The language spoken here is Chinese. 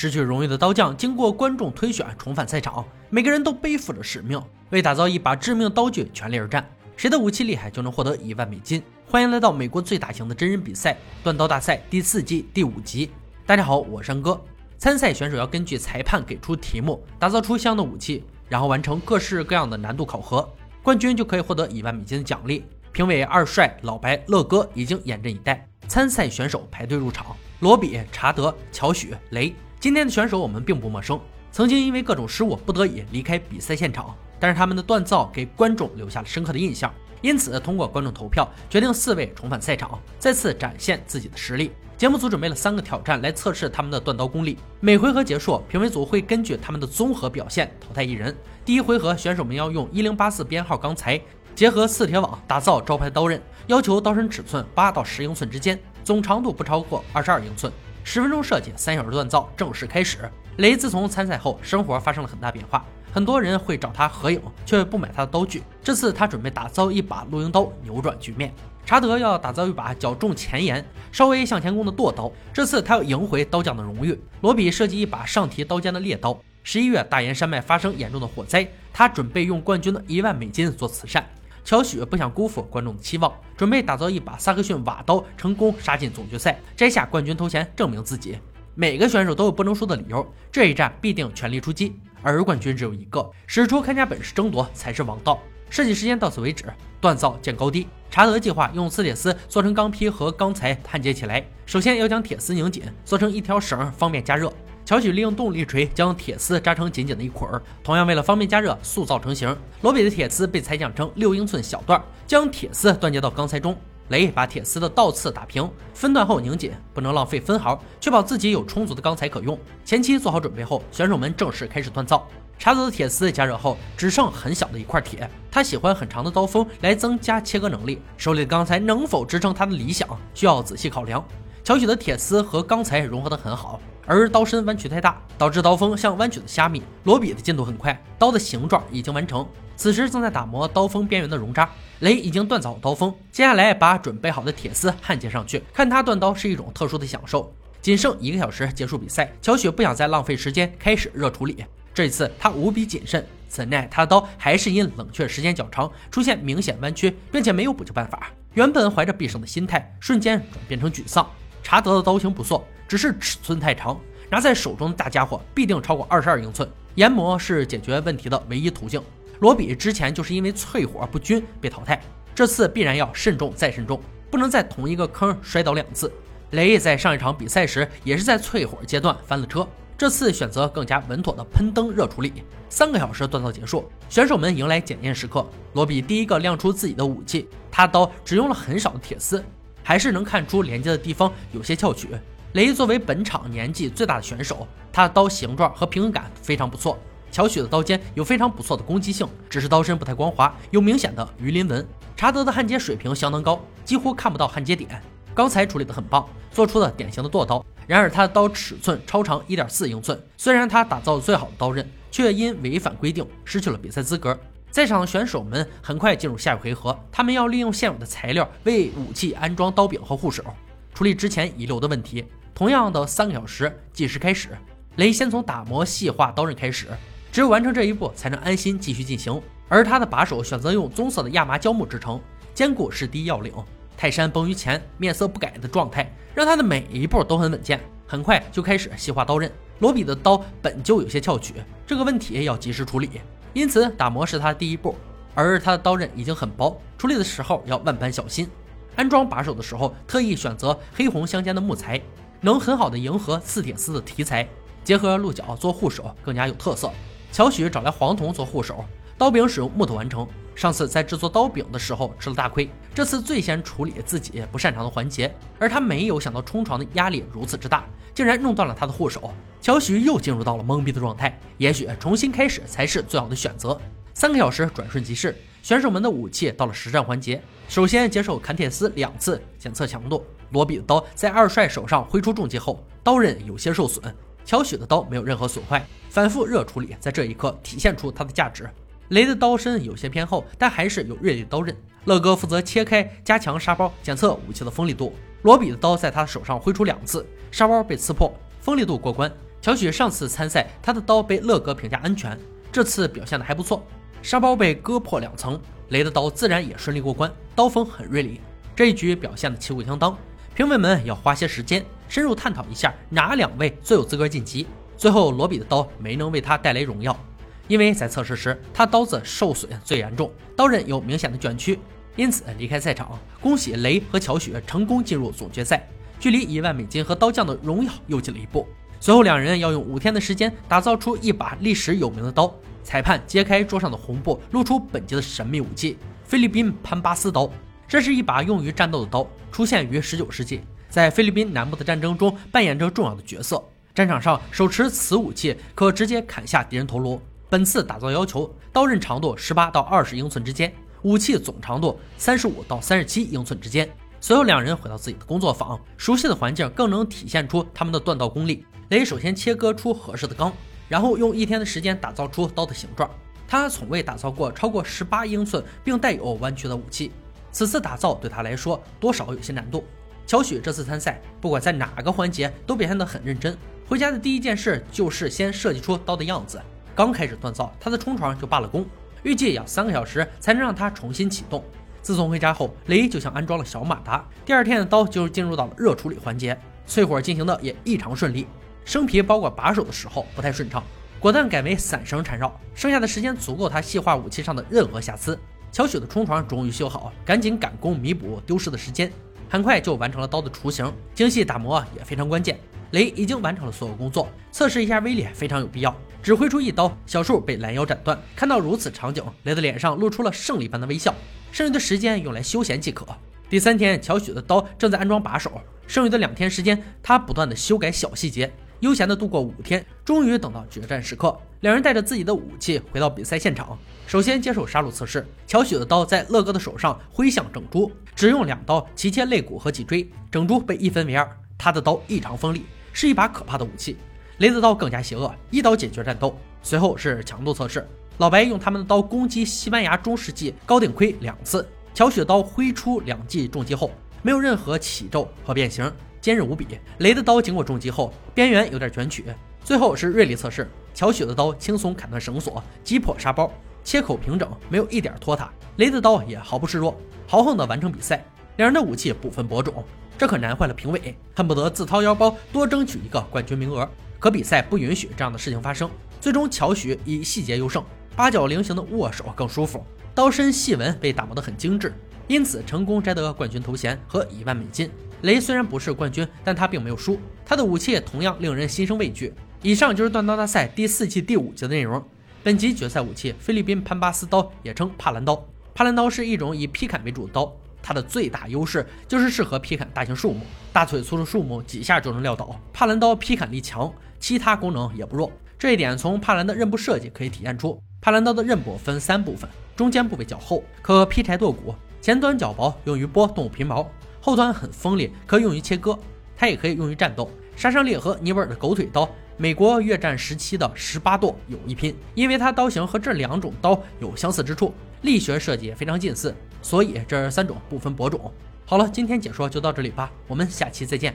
失去荣誉的刀匠经过观众推选重返赛场，每个人都背负着使命，为打造一把致命刀具全力而战，谁的武器厉害就能获得1万美金。欢迎来到美国最大型的真人比赛断刀大赛第4季第5集。大家好，我山哥。参赛选手要根据裁判给出题目，打造出相应的武器，然后完成各式各样的难度考核，冠军就可以获得1万美金的奖励。评委二帅、老白、乐哥已经严阵以待。参赛选手排队入场，罗比、查德、乔许、雷。今天的选手我们并不陌生，曾经因为各种失误不得已离开比赛现场，但是他们的锻造给观众留下了深刻的印象，因此通过观众投票决定4位重返赛场，再次展现自己的实力。节目组准备了3个挑战来测试他们的断刀功力，每回合结束，评委组会根据他们的综合表现淘汰一人。第一回合，选手们要用1084编号钢材结合4铁网打造招牌刀刃，要求刀身尺寸8到10英寸之间，总长度不超过22英寸。10分钟设计，3小时锻造正式开始。雷自从参赛后，生活发生了很大变化，很多人会找他合影，却不买他的刀具。这次他准备打造一把露营刀，扭转局面。查德要打造一把较重前沿、稍微向前弓的剁刀，这次他要赢回刀匠的荣誉。罗比设计一把上提刀尖的猎刀。11月大岩山脉发生严重的火灾，他准备用冠军的1万美金做慈善。乔许不想辜负观众的期望，准备打造一把萨克逊瓦刀，成功杀进总决赛，摘下冠军头衔，证明自己。每个选手都有不能输的理由，这一战必定全力出击，而冠军只有一个，使出看家本事争夺才是王道。设计时间到此为止，锻造见高低。查德计划用4铁丝做成钢坯和钢材焊接起来，首先要将铁丝拧紧，做成一条绳，方便加热。乔许利用动力锤将铁丝扎成紧紧的一捆，同样为了方便加热塑造成型。罗比的铁丝被裁剪成6英寸小段，将铁丝断接到钢材中。雷把铁丝的倒刺打平，分段后拧紧，不能浪费分毫，确保自己有充足的钢材可用。前期做好准备后，选手们正式开始锻造。查德的铁丝加热后只剩很小的一块铁，他喜欢很长的刀锋来增加切割能力，手里的钢材能否支撑他的理想需要仔细考量。乔许的铁丝和钢材融合得很好，而刀身弯曲太大，导致刀锋像弯曲的虾米。罗比的进度很快，刀的形状已经完成，此时正在打磨刀锋边缘的熔渣。雷已经锻造好刀锋，接下来把准备好的铁丝焊接上去。看他锻刀是一种特殊的享受。仅剩1个小时结束比赛，乔许不想再浪费时间，开始热处理。这一次他无比谨慎，怎奈他的刀还是因冷却时间较长出现明显弯曲，并且没有补救办法。原本怀着必胜的心态瞬间转变成沮丧。查德的刀型不错，只是尺寸太长，拿在手中的大家伙必定超过22英寸。研磨是解决问题的唯一途径。罗比之前就是因为淬火不均被淘汰，这次必然要慎重再慎重，不能在同一个坑摔倒2次。雷在上一场比赛时也是在淬火阶段翻了车，这次选择更加稳妥的喷灯热处理。3个小时锻造结束，选手们迎来检验时刻。罗比第一个亮出自己的武器，他刀只用了很少的铁丝，还是能看出连接的地方有些翘曲。雷作为本场年纪最大的选手，他的刀形状和平衡感非常不错。乔许的刀尖有非常不错的攻击性，只是刀身不太光滑，有明显的鱼鳞纹。查德的焊接水平相当高，几乎看不到焊接点。钢材处理得很棒，做出了典型的剁刀。然而他的刀尺寸超长1.4英寸，虽然他打造了最好的刀刃，却因违反规定失去了比赛资格。在场选手们很快进入下一回合，他们要利用现有的材料为武器安装刀柄和护手，处理之前遗留的问题。同样的3个小时计时开始，雷先从打磨细化刀刃开始，只有完成这一步才能安心继续进行。而他的把手选择用棕色的亚麻胶木制成，坚固是第一要领。泰山崩于前，面色不改的状态让他的每一步都很稳健，很快就开始细化刀刃。罗比的刀本就有些翘曲，这个问题要及时处理，因此打磨是他的第一步。而他的刀刃已经很薄，处理的时候要万般小心。安装把手的时候特意选择黑红相间的木材，能很好的迎合4铁丝的题材，结合鹿角做护手更加有特色。乔许找来黄铜做护手，刀柄使用木头完成。上次在制作刀柄的时候吃了大亏，这次最先处理自己不擅长的环节，而他没有想到冲床的压力如此之大，竟然弄断了他的护手。乔许又进入到了懵逼的状态，也许重新开始才是最好的选择。3个小时转瞬即逝，选手们的武器到了实战环节，首先接受砍铁丝2次检测强度。罗比的刀在二帅手上挥出重击后，刀刃有些受损，乔许的刀没有任何损坏。反复热处理在这一刻体现出它的价值。雷的刀身有些偏厚，但还是有锐利刀刃。乐哥负责切开，加强沙包，检测武器的锋利度。罗比的刀在他手上挥出2次，沙包被刺破，锋利度过关。乔许上次参赛，他的刀被乐哥评价安全，这次表现的还不错，沙包被割破2层，雷的刀自然也顺利过关，刀锋很锐利。这一局表现的旗鼓相当，评委们要花些时间深入探讨一下哪2位最有资格晋级。最后罗比的刀没能为他带来荣耀，因为在测试时他刀子受损最严重，刀刃有明显的卷曲，因此离开赛场。恭喜雷和乔许成功进入总决赛，距离1万美金和刀匠的荣耀又近了一步。随后两人要用5天的时间打造出一把历史有名的刀。裁判揭开桌上的红布，露出本集的神秘武器——菲律宾潘巴斯刀。这是一把用于战斗的刀，出现于19世纪，在菲律宾南部的战争中扮演着重要的角色。战场上手持此武器可直接砍下敌人头颅。本次打造要求刀刃长度18到20英寸之间，武器总长度35到37英寸之间。随后两人回到自己的工作坊，熟悉的环境更能体现出他们的锻造功力。雷首先切割出合适的钢，然后用1天的时间打造出刀的形状。他从未打造过超过18英寸并带有弯曲的武器，此次打造对他来说多少有些难度。乔许这次参赛不管在哪个环节都表现得很认真，回家的第一件事就是先设计出刀的样子。刚开始锻造，他的冲床就罢了工，预计要3个小时才能让他重新启动。自从回家后，雷就像安装了小马达，第2天的刀就进入到了热处理环节，淬火进行的也异常顺利。生皮包裹把手的时候不太顺畅，果断改为散绳缠绕，剩下的时间足够他细化武器上的任何瑕疵。乔许的冲床终于修好，赶紧赶工弥补丢失的时间，很快就完成了刀的雏形，精细打磨也非常关键。雷已经完成了所有工作，测试一下威力非常有必要。只挥出1刀，小树被拦腰斩断。看到如此场景，雷的脸上露出了胜利般的微笑，剩余的时间用来休闲即可。第3天，乔许的刀正在安装把手，剩余的2天时间，他不断的修改小细节，悠闲的度过5天。终于等到决战时刻，两人带着自己的武器回到比赛现场。首先接受杀戮测试，乔许的刀在乐哥的手上挥向整猪，只用2刀齐切肋骨和脊椎，整猪被1分为2。他的刀异常锋利，是一把可怕的武器。雷的刀更加邪恶，1刀解决战斗。随后是强度测试，老白用他们的刀攻击西班牙中世纪高顶盔2次，乔许的刀挥出2记重击后没有任何起皱和变形，坚韧无比。雷的刀经过重击后边缘有点卷曲。最后是锐利测试，乔许的刀轻松砍断绳索，击破沙包，切口平整，没有一点拖沓。雷的刀也毫不示弱，豪横地完成比赛。两人的武器不分伯仲，这可难坏了评委，恨不得自掏腰包多争取1个冠军名额。可比赛不允许这样的事情发生，最终乔许以细节优胜，8角菱形的握手更舒服，刀身细纹被打磨得很精致，因此成功摘得冠军头衔和1万美金。雷虽然不是冠军，但他并没有输，他的武器同样令人心生畏惧。以上就是锻刀大赛第4季第5集的内容。本集决赛武器菲律宾潘巴斯刀，也称帕兰刀。帕兰刀是一种以劈砍为主的刀，它的最大优势就是适合劈砍大型树木，大腿粗的树木几下就能撂倒。帕兰刀劈砍力强，其他功能也不弱，这一点从帕兰的刃部设计可以体现出。帕兰刀的刃部分3部分，中间部位较厚，可劈柴剁骨；前端较薄，用于剥动物皮毛；后端很锋利，可用于切割。它也可以用于战斗，杀伤力和尼泊尔的狗腿刀、美国越战时期的18剁有一拼，因为它刀型和这2种刀有相似之处，力学设计也非常近似，所以这3种不分伯仲。好了，今天解说就到这里吧，我们下期再见。